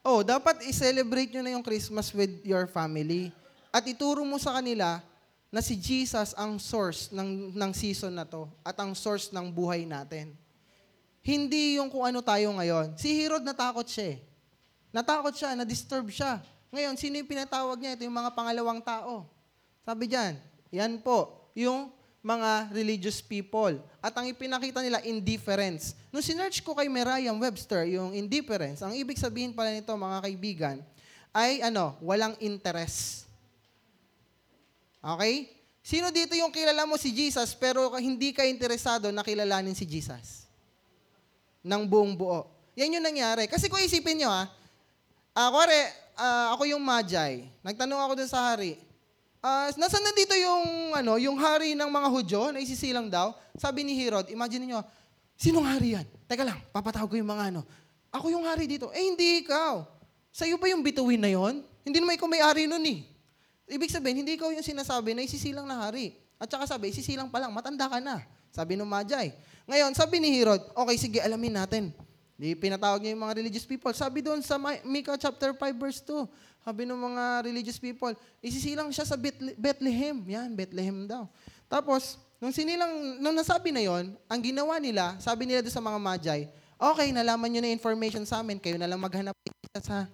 Oh, dapat i-celebrate nyo na yung Christmas with your family. At ituro mo sa kanila na si Jesus ang source ng season na to at ang source ng buhay natin. Hindi yung kung ano tayo ngayon. Si Herod natakot siya eh. Natakot siya, na-disturb siya. Ngayon, sino yung pinatawag niya? Ito yung mga pangalawang tao. Sabi dyan, yan po, yung mga religious people. At ang ipinakita nila, indifference. Nung sinearch ko kay Merriam Webster, yung indifference, ang ibig sabihin pala nito, mga kaibigan, ay ano, walang interest. Okay? Sino dito yung kilala mo si Jesus pero hindi ka interesado na kilalanin si Jesus? Nang buong buo. Yan yung nangyari. Kasi kung isipin nyo, ako yung Magi. Nagtanong ako dun sa hari. Nasaan na dito yung hari ng mga Hudyo na isisilang daw? Sabi ni Herod, imagine nyo, sinong hari yan? Teka lang, papatawag ko yung mga ano. Ako yung hari dito. Eh, hindi ikaw. Sa'yo ba yung bituin na yon? Hindi naman ikaw may-ari nun eh. Ibig sabihin, hindi ikaw yung sinasabi na isisilang na hari. At saka sabi, isisilang pa lang, matanda ka na. Sabi ng Magi. Ngayon, sabi ni Herod, okay, sige, alamin natin. Di pinatawag niya yung mga religious people. Sabi doon sa Micah chapter 5 verse 2, sabi ng mga religious people, isisilang siya sa Bethlehem. Yan, Bethlehem daw. Tapos, nung nasabi na yon, ang ginawa nila, sabi nila doon sa mga Magi, okay, nalaman nyo na information sa amin, kayo na lang maghanap sa...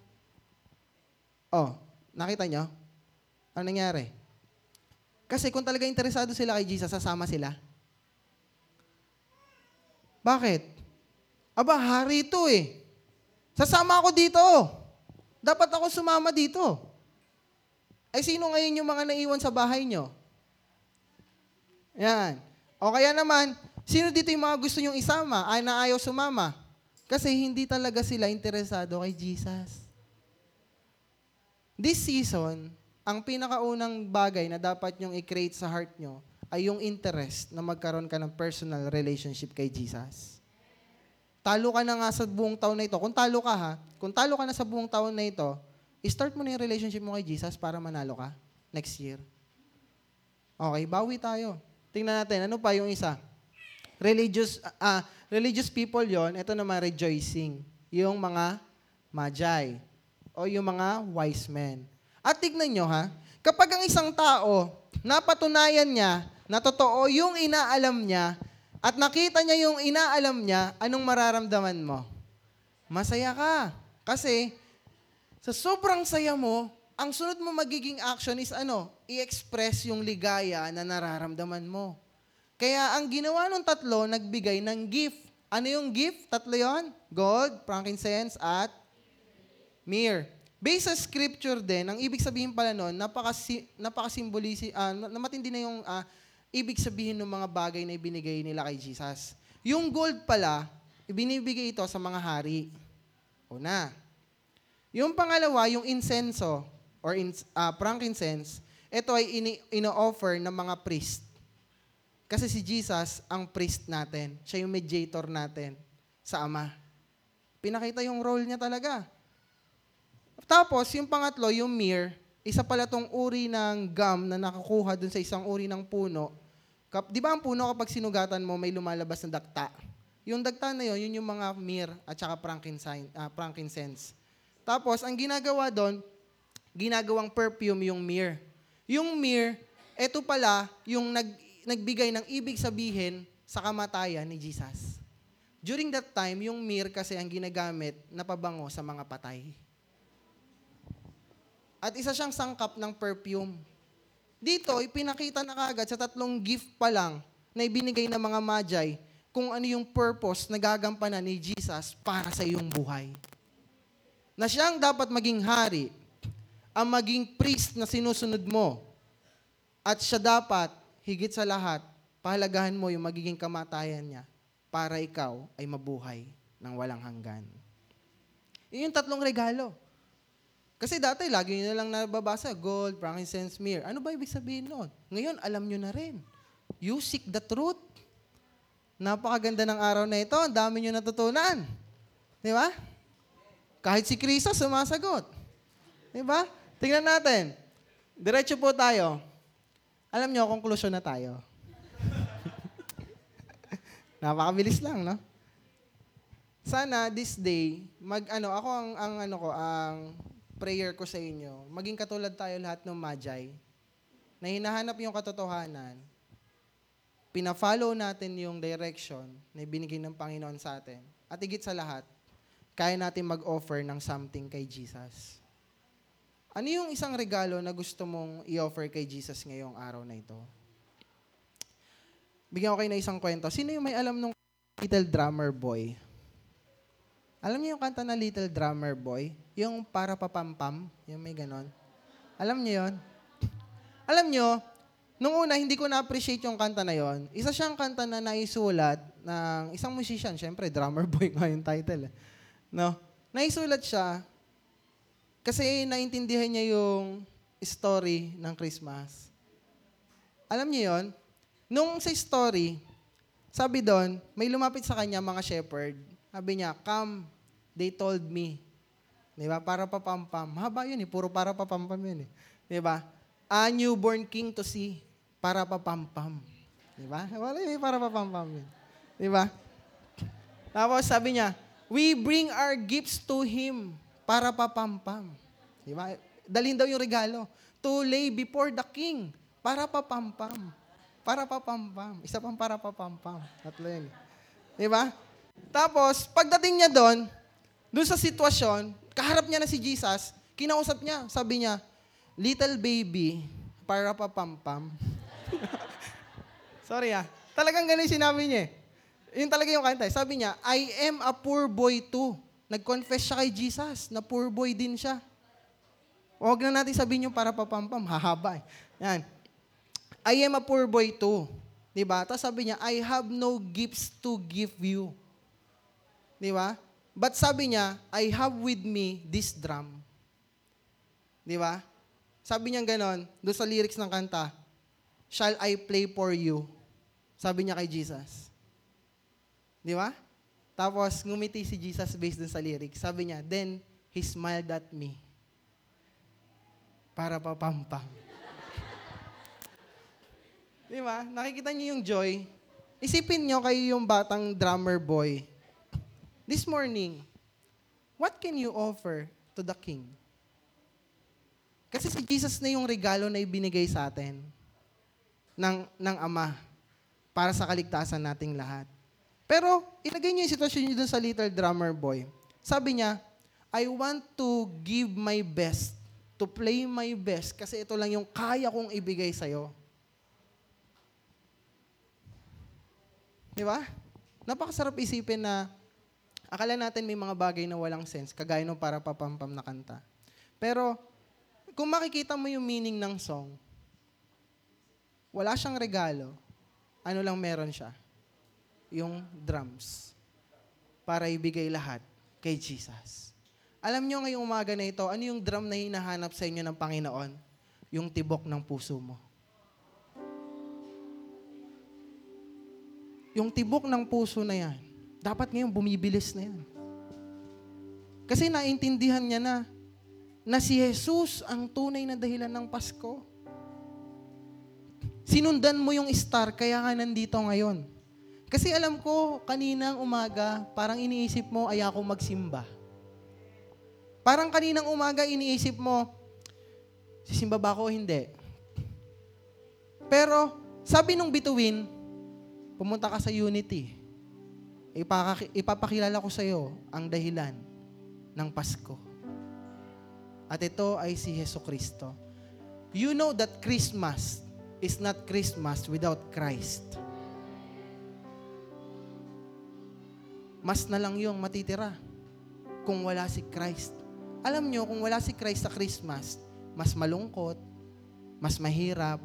Oh, nakita nyo? Ano nangyari? Kasi kung talaga interesado sila kay Jesus, sasama sila. Bakit? Aba, hari ito eh. Sasama ako dito. Dapat ako sumama dito. Ay, sino ngayon yung mga naiwan sa bahay nyo? Yan. O kaya naman, sino dito yung mga gusto nyong isama ay naayaw sumama? Kasi hindi talaga sila interesado kay Jesus. This season, ang pinakaunang bagay na dapat nyong i-create sa heart nyo ay yung interest na magkaroon ka ng personal relationship kay Jesus. Talo ka na nga sa buong taon na ito. Kung talo ka na sa buong taon na ito, i-start mo na yung relationship mo kay Jesus para manalo ka next year. Okay, bawi tayo. Tingnan natin, ano pa yung isa? Religious people yon. Ito naman, rejoicing. Yung mga Magi. O yung mga wise men. At tignan nyo ha, kapag ang isang tao, napatunayan niya na totoo yung inaalam niya at nakita niya yung inaalam niya, anong mararamdaman mo? Masaya ka. Kasi sa sobrang saya mo, ang sunod mo magiging action is ano? I-express yung ligaya na nararamdaman mo. Kaya ang ginawa ng tatlo, nagbigay ng gift. Ano yung gift? Tatlo yon? Gold, frankincense, at myrrh. Based sa scripture din, ang ibig sabihin pala nun, matindi na yung ibig sabihin ng mga bagay na ibinigay nila kay Jesus. Yung gold pala, ibinibigay ito sa mga hari. Una. Yung pangalawa, yung insenso or frankincense, ito ay ino-offer ng mga priest. Kasi si Jesus ang priest natin. Siya yung mediator natin sa Ama. Pinakita yung role niya talaga. Tapos, yung pangatlo, yung myrrh, isa pala tong uri ng gum na nakakuha dun sa isang uri ng puno. Di ba ang puno kapag sinugatan mo, may lumalabas na dakta? Yung dakta na yun, yun yung mga myrrh at saka frankincense. Tapos, ang ginagawa doon, ginagawang perfume yung myrrh. Yung myrrh, eto pala yung nagbigay ng ibig sabihin sa kamatayan ni Jesus. During that time, yung myrrh kasi ang ginagamit na pabango sa mga patay. At isa siyang sangkap ng perfume. Dito, ipinakita na kagad sa tatlong gift pa lang na ibinigay ng mga Magi kung ano yung purpose na gagampanan ni Jesus para sa iyong buhay. Na siyang dapat maging hari, ang maging priest na sinusunod mo. At siya dapat, higit sa lahat, pahalagahan mo yung magiging kamatayan niya para ikaw ay mabuhay ng walang hanggan. Iyon yung tatlong regalo. Kasi dati, lagi nyo na lang nababasa, gold, frankincense, myrrh. Ano ba ibig sabihin nun? Ngayon, alam nyo na rin. You seek the truth. Napakaganda ng araw na ito. Ang dami nyo natutunan. Di ba? Kahit si Krista, sumasagot. Di ba? Tingnan natin. Diretso po tayo. Alam nyo, konklusyon na tayo. Napakabilis lang, no? Sana, this day, ang prayer ko sa inyo, maging katulad tayo lahat ng Magi, na hinahanap yung katotohanan, pina-follow natin yung direction na ibinigay ng Panginoon sa atin, at higit sa lahat, kaya natin mag-offer ng something kay Jesus. Ano yung isang regalo na gusto mong i-offer kay Jesus ngayong araw na ito? Bigyan ko kayo na isang kwento. Sino yung may alam nung Little Drummer Boy? Alam niyo yung kanta na Little Drummer Boy? Yung para papampam? Yung may ganon? Alam niyo yun? Alam niyo, nung una, hindi ko na-appreciate yung kanta na yun. Isa siyang kanta na naisulat ng isang musician. Siyempre, Drummer Boy nga yung title. No? Naisulat siya kasi naintindihan niya yung story ng Christmas. Alam niyo yun? Nung sa story, sabi doon, may lumapit sa kanya mga shepherd. Sabi niya, come. They told me. Diba? Para papampam. Haba yun eh. Puro para papampam yun eh. Diba? A newborn king to see. Para papampam. Diba? Wala yun eh. Para papampam yun. Diba? Tapos sabi niya, we bring our gifts to him. Para papampam. Diba? Dalhin daw yung regalo. To lay before the king. Para papampam. Para papampam. Isa pang para papampam. Tatlo yun. Diba? Tapos, pagdating niya doon sa sitwasyon, kaharap niya na si Jesus, kinausap niya, sabi niya, little baby, para papampam. Sorry ah. Talagang ganun sinabi niya. Yun talaga yung kanta. Sabi niya, I am a poor boy too. Nag-confess siya kay Jesus na poor boy din siya. Huwag na natin sabihin yung para papampam. Hahaba eh. Yan. I am a poor boy too. Diba? Tapos sabi niya, I have no gifts to give you. Diba? But sabi niya, I have with me this drum. Diba? Sabi niya ganon, doon sa lyrics ng kanta, shall I play for you? Sabi niya kay Jesus. Diba? Tapos, ngumiti si Jesus based doon sa lyrics. Sabi niya, then, he smiled at me. Para papampam. Diba? Nakikita niyo yung joy. Isipin niyo kayo yung batang drummer boy. This morning, what can you offer to the King? Kasi si Jesus na yung regalo na ibinigay sa atin ng Ama para sa kaligtasan nating lahat. Pero, ilagay niyo yung sitwasyon niyo dun sa little drummer boy. Sabi niya, I want to give my best, to play my best, kasi ito lang yung kaya kong ibigay sa'yo. Diba? Napakasarap isipin na akala natin may mga bagay na walang sense, kagaya ng para papampam na kanta. Pero, kung makikita mo yung meaning ng song, wala siyang regalo, ano lang meron siya? Yung drums. Para ibigay lahat kay Jesus. Alam nyo ngayong umaga na ito, ano yung drum na hinahanap sa inyo ng Panginoon? Yung tibok ng puso mo. Yung tibok ng puso na yan, dapat ngayong bumibilis na yan. Kasi naintindihan niya na na si Jesus ang tunay na dahilan ng Pasko. Sinundan mo yung star, kaya ka nandito ngayon. Kasi alam ko, kaninang umaga, parang iniisip mo, ay ako magsimba. Parang kaninang umaga, iniisip mo, sisimba ba ako o hindi? Pero, sabi nung bituin, pumunta ka sa Unity. Ipapakilala ko sa iyo ang dahilan ng Pasko. At ito ay si Hesus Kristo. You know that Christmas is not Christmas without Christ. Mas na lang yung matitira kung wala si Christ. Alam nyo, kung wala si Christ sa Christmas, mas malungkot, mas mahirap,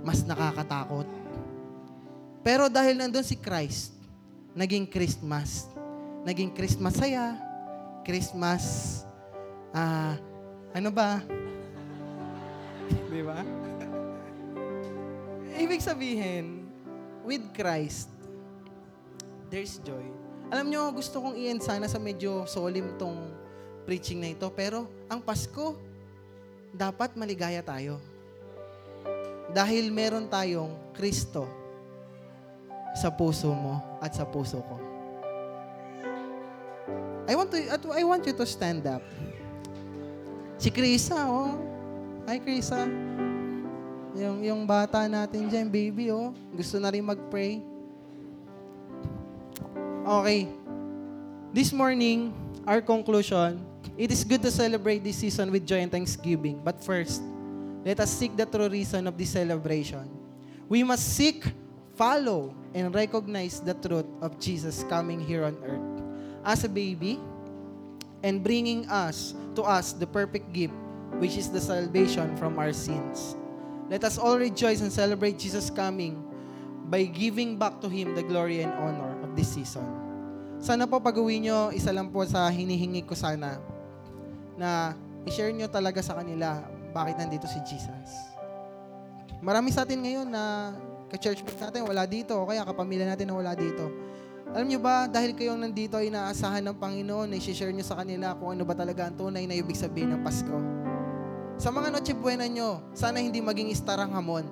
mas nakakatakot. Pero dahil nandun si Christ, naging Christmas. Naging Christmas saya, Christmas, ano ba? Di ba? Ibig sabihin, with Christ, there's joy. Alam nyo, gusto kong i-end sana sa medyo solemn tong preaching na ito, pero ang Pasko, dapat maligaya tayo. Dahil meron tayong Kristo sa puso mo at sa puso ko. I want you to stand up. Si Krisa, oh. Hi, Krisa. Yung bata natin dyan, baby, oh. Gusto na rin mag-pray. Okay. This morning, our conclusion, it is good to celebrate this season with joy and thanksgiving. But first, let us seek the true reason of this celebration. We must seek, follow, and recognize the truth of Jesus coming here on earth as a baby and bringing to us the perfect gift, which is the salvation from our sins. Let us all rejoice and celebrate Jesus coming by giving back to Him the glory and honor of this season. Sana po pag-uwi nyo, isa lang po sa hinihingi ko sana na i-share nyo talaga sa kanila bakit nandito si Jesus. Marami sa atin ngayon na ka-churchmate natin wala dito o kaya kapamilya natin na wala dito. Alam nyo ba, dahil kayong nandito ay inaasahan ng Panginoon, i-share nyo sa kanila kung ano ba talaga ang tunay na ibig sabihin ng Pasko. Sa mga Noche Buena nyo, sana hindi maging star ang hamon.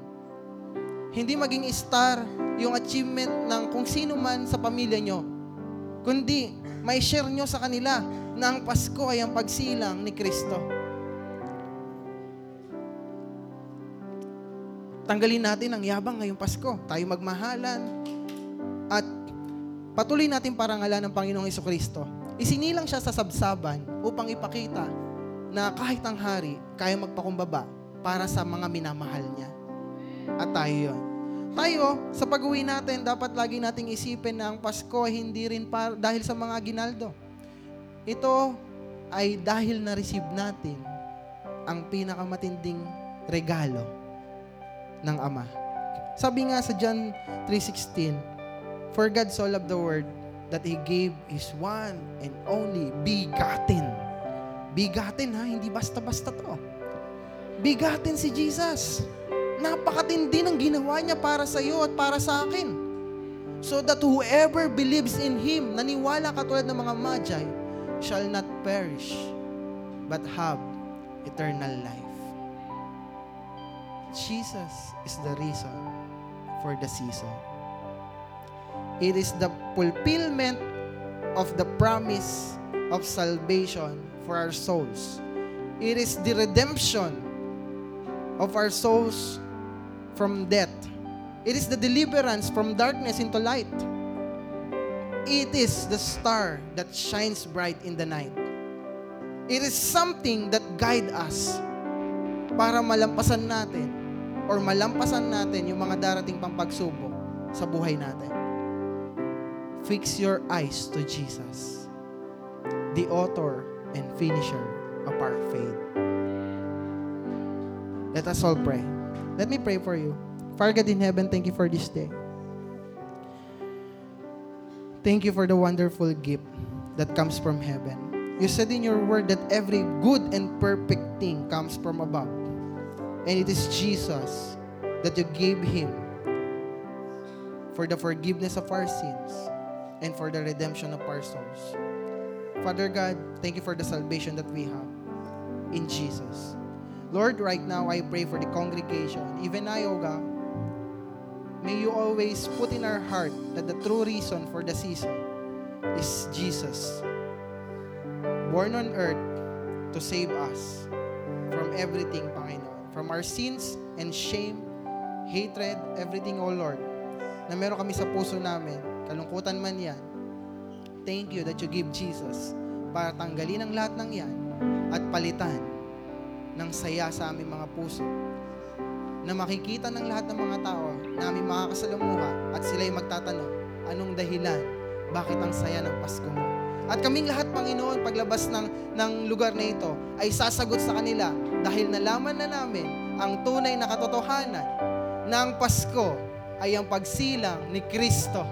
Hindi maging star yung achievement ng kung sino man sa pamilya nyo. Kundi, may share nyo sa kanila na ang Pasko ay ang pagsilang ni Kristo. Tanggalin natin ang yabang ngayong Pasko. Tayo magmahalan. At patuloy natin parangalan ng Panginoong Jesucristo. Isinilang siya sa sabsaban upang ipakita na kahit ang hari, kaya magpakumbaba para sa mga minamahal niya. At tayo yun. Tayo, sa pag-uwi natin, dapat lagi nating isipin na ang Pasko ay hindi rin dahil sa mga aguinaldo. Ito ay dahil na-receive natin ang pinakamatinding regalo ng Ama. Sabi nga sa John 3:16, "For God so loved the world that He gave His one and only begotten." Bigatin ha, hindi basta-basta to. Bigatin si Jesus. Napakatindi ng ginawa niya para sa iyo at para sa akin. So that whoever believes in Him, naniwala katulad ng mga magi, shall not perish, but have eternal life. Jesus is the reason for the season. It is the fulfillment of the promise of salvation for our souls. It is the redemption of our souls from death. It is the deliverance from darkness into light. It is the star that shines bright in the night. It is something that guides us para malampasan natin yung mga darating pang pagsubok sa buhay natin. Fix your eyes to Jesus, the author and finisher of our faith. Let us all pray. Let me pray for you. Father God in heaven, thank you for this day. Thank you for the wonderful gift that comes from heaven. You said in your word that every good and perfect thing comes from above. And it is Jesus that you gave Him for the forgiveness of our sins and for the redemption of our souls. Father God, thank you for the salvation that we have. in Jesus. Lord, right now I pray for the congregation, even I, O God, may you always put in our heart that the true reason for the season is Jesus, born on earth to save us from everything, Panginoon, from our sins and shame, hatred, everything, O Lord, na meron kami sa puso namin, kalungkutan man yan. Thank you that you give Jesus para tanggalin ang lahat ng yan at palitan ng saya sa aming mga puso na makikita ng lahat ng mga tao namin makakasalamuha at sila'y magtatanong, anong dahilan? Bakit ang saya ng Pasko mo? At kaming lahat, Panginoon, paglabas ng lugar na ito, ay sasagot sa kanila dahil nalaman na namin ang tunay na katotohanan na ang Pasko ay ang pagsilang ni Kristo.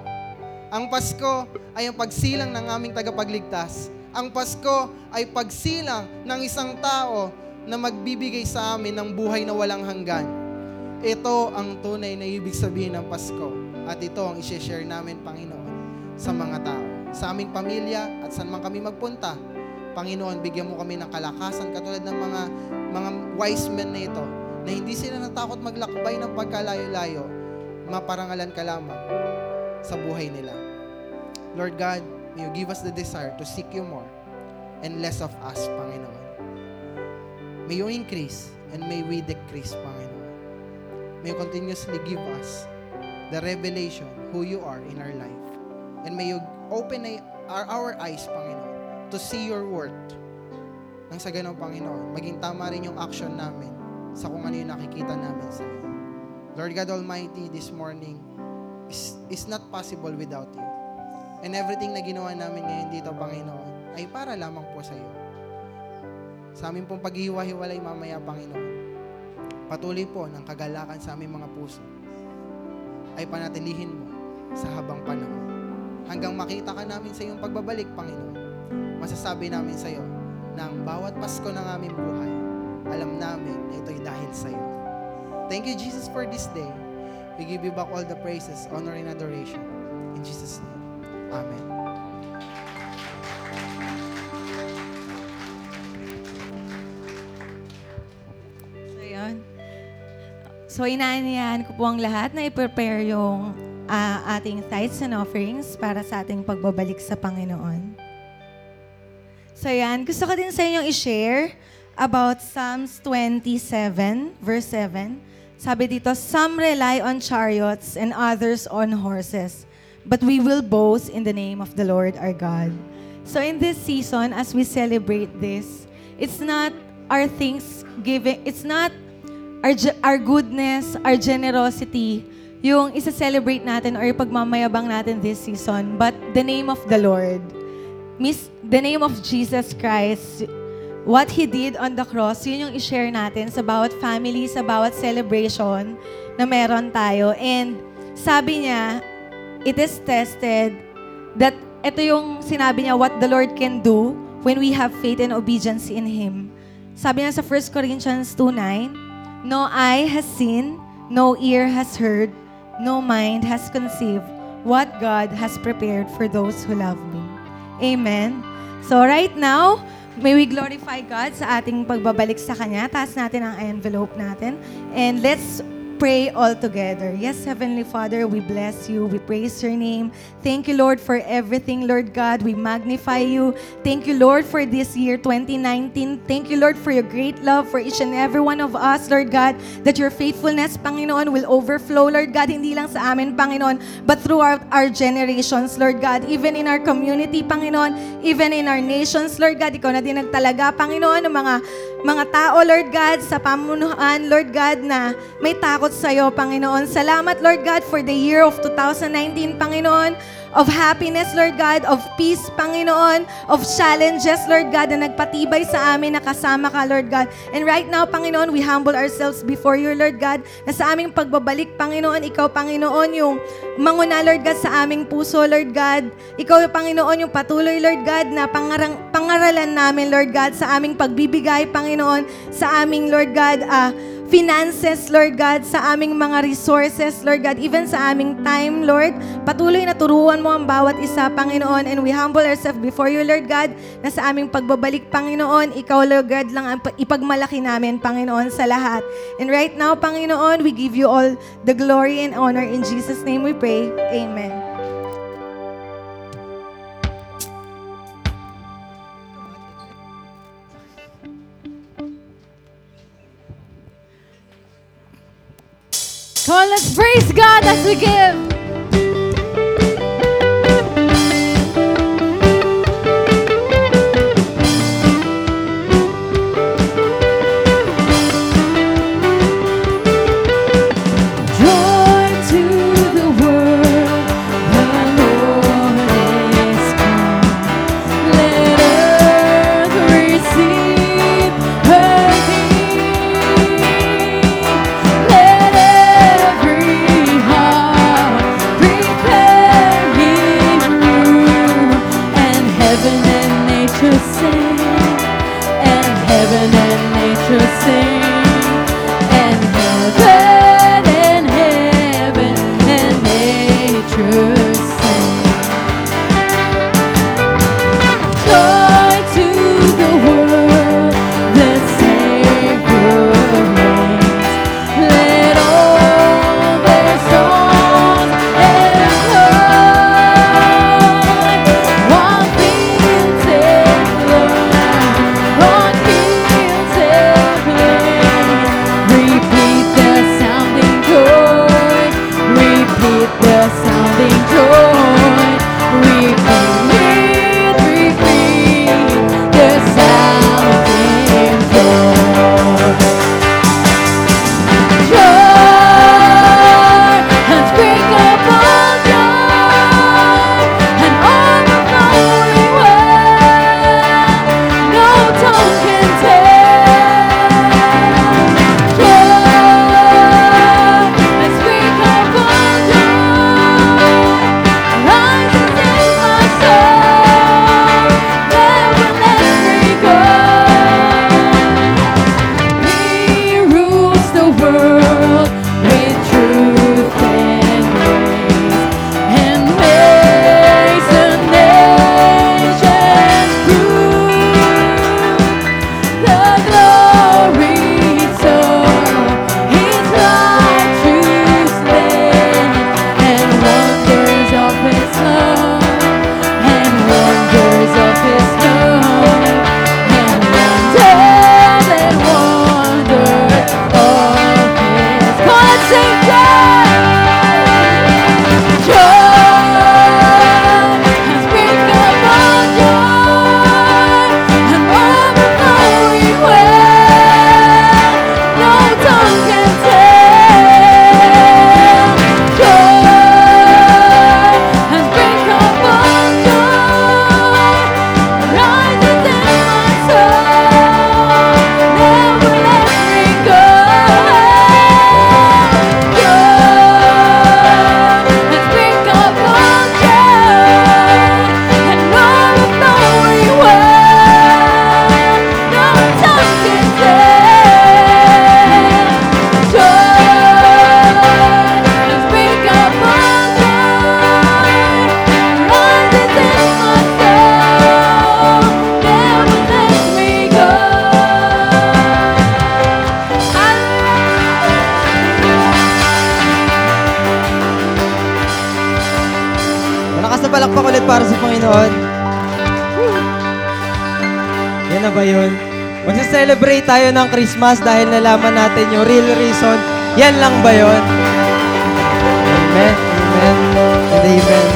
Ang Pasko ay ang pagsilang ng aming tagapagligtas. Ang Pasko ay pagsilang ng isang tao na magbibigay sa amin ng buhay na walang hanggan. Ito ang tunay na ibig sabihin ng Pasko. At ito ang i-share namin, Panginoon, sa mga tao, sa aming pamilya at saan man kami magpunta. Panginoon, bigyan mo kami ng kalakasan katulad ng mga wise men na ito na hindi sila natakot maglakbay ng pagkalayo-layo, maparangalan ka lamang sa buhay nila. Lord God, may you give us the desire to seek you more and less of us, Panginoon. May you increase and may we decrease, Panginoon. May you continuously give us the revelation who you are in our life. And may you open our eyes, Panginoon, to see your word. Nang sa ganun, Panginoon, maging tama rin yung action namin sa kung ano yung nakikita namin sa iyo. Lord God Almighty, this morning is not possible without you. And everything na ginawa namin ngayon dito, Panginoon, ay para lamang po sa iyo. Sa amin pong paghihiwa-hiwalay mamaya, Panginoon, patuloy po ng kagalakan sa aming mga puso ay panatilihin mo sa habang panahon. Hanggang makita ka namin sa iyong pagbabalik, Panginoon, masasabi namin sa iyo na ang bawat Pasko ng aming buhay, alam namin na ito'y dahil sa iyo. Thank you, Jesus, for this day. We give you back all the praises, honor, and adoration. In Jesus' name, Amen. So, yun. So, inaanyahan ko po ang lahat na i-prepare yung ating tithes and offerings para sa ating pagbabalik sa Panginoon. So yan, gusto ko din sa inyong i-share about Psalms 27, verse 7. Sabi dito, some rely on chariots and others on horses, but we will boast in the name of the Lord our God. So in this season, as we celebrate this, it's not our thanksgiving, it's not our goodness, our generosity, yung isa-celebrate natin or pagmamayabang natin this season, but the name of the Lord, the name of Jesus Christ, what He did on the cross, yun yung i-share natin sa bawat family, sa bawat celebration na meron tayo. And sabi niya, it is tested that ito yung sinabi niya, what the Lord can do when we have faith and obedience in Him. Sabi niya sa 1 Corinthians 2:9, no eye has seen, no ear has heard, no mind has conceived what God has prepared for those who love me. Amen. So right now, may we glorify God sa ating pagbabalik sa Kanya. Taas natin ang envelope natin. And let's pray all together. Yes, Heavenly Father, we bless you. We praise your name. Thank you, Lord, for everything, Lord God. We magnify you. Thank you, Lord, for this year, 2019. Thank you, Lord, for your great love for each and every one of us, Lord God, that your faithfulness, Panginoon, will overflow, Lord God, hindi lang sa amin, Panginoon, but throughout our generations, Lord God, even in our community, Panginoon, even in our nations, Lord God, ikaw na din nagtalaga, Panginoon, ng mga tao, Lord God, sa pamunuan, Lord God, na may takot sa iyo, Panginoon. Salamat, Lord God, for the year of 2019, Panginoon, of happiness, Lord God, of peace, Panginoon, of challenges, Lord God, na nagpatibay sa amin, nakasama ka, Lord God. And right now, Panginoon, we humble ourselves before you, Lord God, na sa aming pagbabalik, Panginoon, ikaw, Panginoon, yung manguna, Lord God, sa aming puso, Lord God. Ikaw, Panginoon, yung patuloy, Lord God, na pangaralan namin, Lord God, sa aming pagbibigay, Panginoon, sa aming, Lord God, finances, Lord God, sa aming mga resources, Lord God, even sa aming time, Lord. Patuloy na turuan mo ang bawat isa, Panginoon, and we humble ourselves before you, Lord God, na sa aming pagbabalik, Panginoon, ikaw, Lord God, lang ang ipagmalaki namin, Panginoon, sa lahat. And right now, Panginoon, we give you all the glory and honor. In Jesus' name we pray. Amen. Come on, let's praise God as we give. Tayo ng Christmas dahil nalaman natin yung real reason. Yan lang ba yun? Amen, amen, and amen.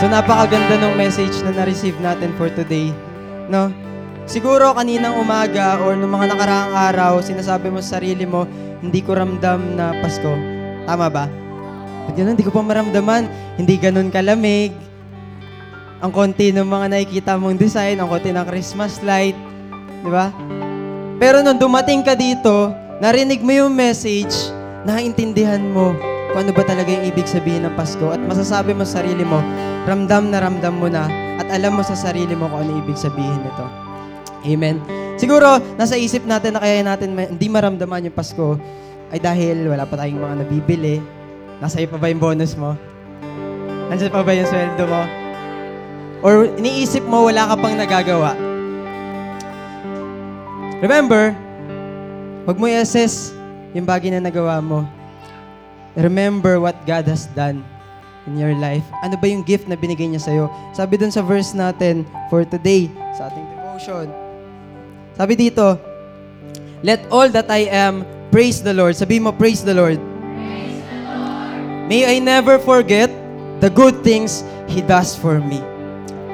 So napakaganda ng message na na-receive natin for today. No? Siguro kaninang umaga or nung mga nakaraang araw, sinasabi mo sa sarili mo, hindi ko ramdam na Pasko. Tama ba? Pag ganun, hindi ko pa maramdaman. Hindi ganun kalamig. Ang konti ng mga nakikita mong design, ang konti ng Christmas light. Diba? Pero nung dumating ka dito, narinig mo yung message, naintindihan mo kung ano ba talaga yung ibig sabihin ng Pasko at masasabi mo sa sarili mo, ramdam na ramdam mo na at alam mo sa sarili mo kung ano ibig sabihin nito. Amen. Siguro, nasa isip natin na kaya natin hindi maramdaman yung Pasko ay dahil wala pa tayong mga nabibili. Nasa iyo pa ba yung bonus mo? Nasa pa ba yung sweldo mo? Or iniisip mo wala ka pang nagagawa? Remember, huwag mo i-assess yung bagay na nagawa mo. Remember what God has done in your life. Ano ba yung gift na binigay niya sa'yo? Sabi dun sa verse natin for today, sa ating devotion, sabi dito, let all that I am praise the Lord. Sabi mo, praise the Lord. Praise the Lord. May I never forget the good things He does for me.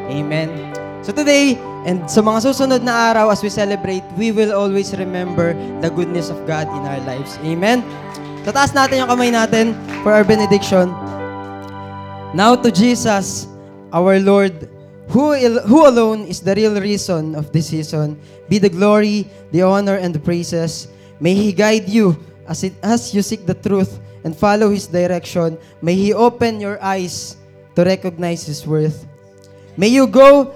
Amen. So today, and sa mga susunod na araw as we celebrate, we will always remember the goodness of God in our lives. Amen. Tataas natin yung kamay natin for our benediction. Now to Jesus, our Lord, who alone is the real reason of this season. Be the glory, the honor, and the praises. May He guide you as you seek the truth and follow His direction. May He open your eyes to recognize His worth. May you go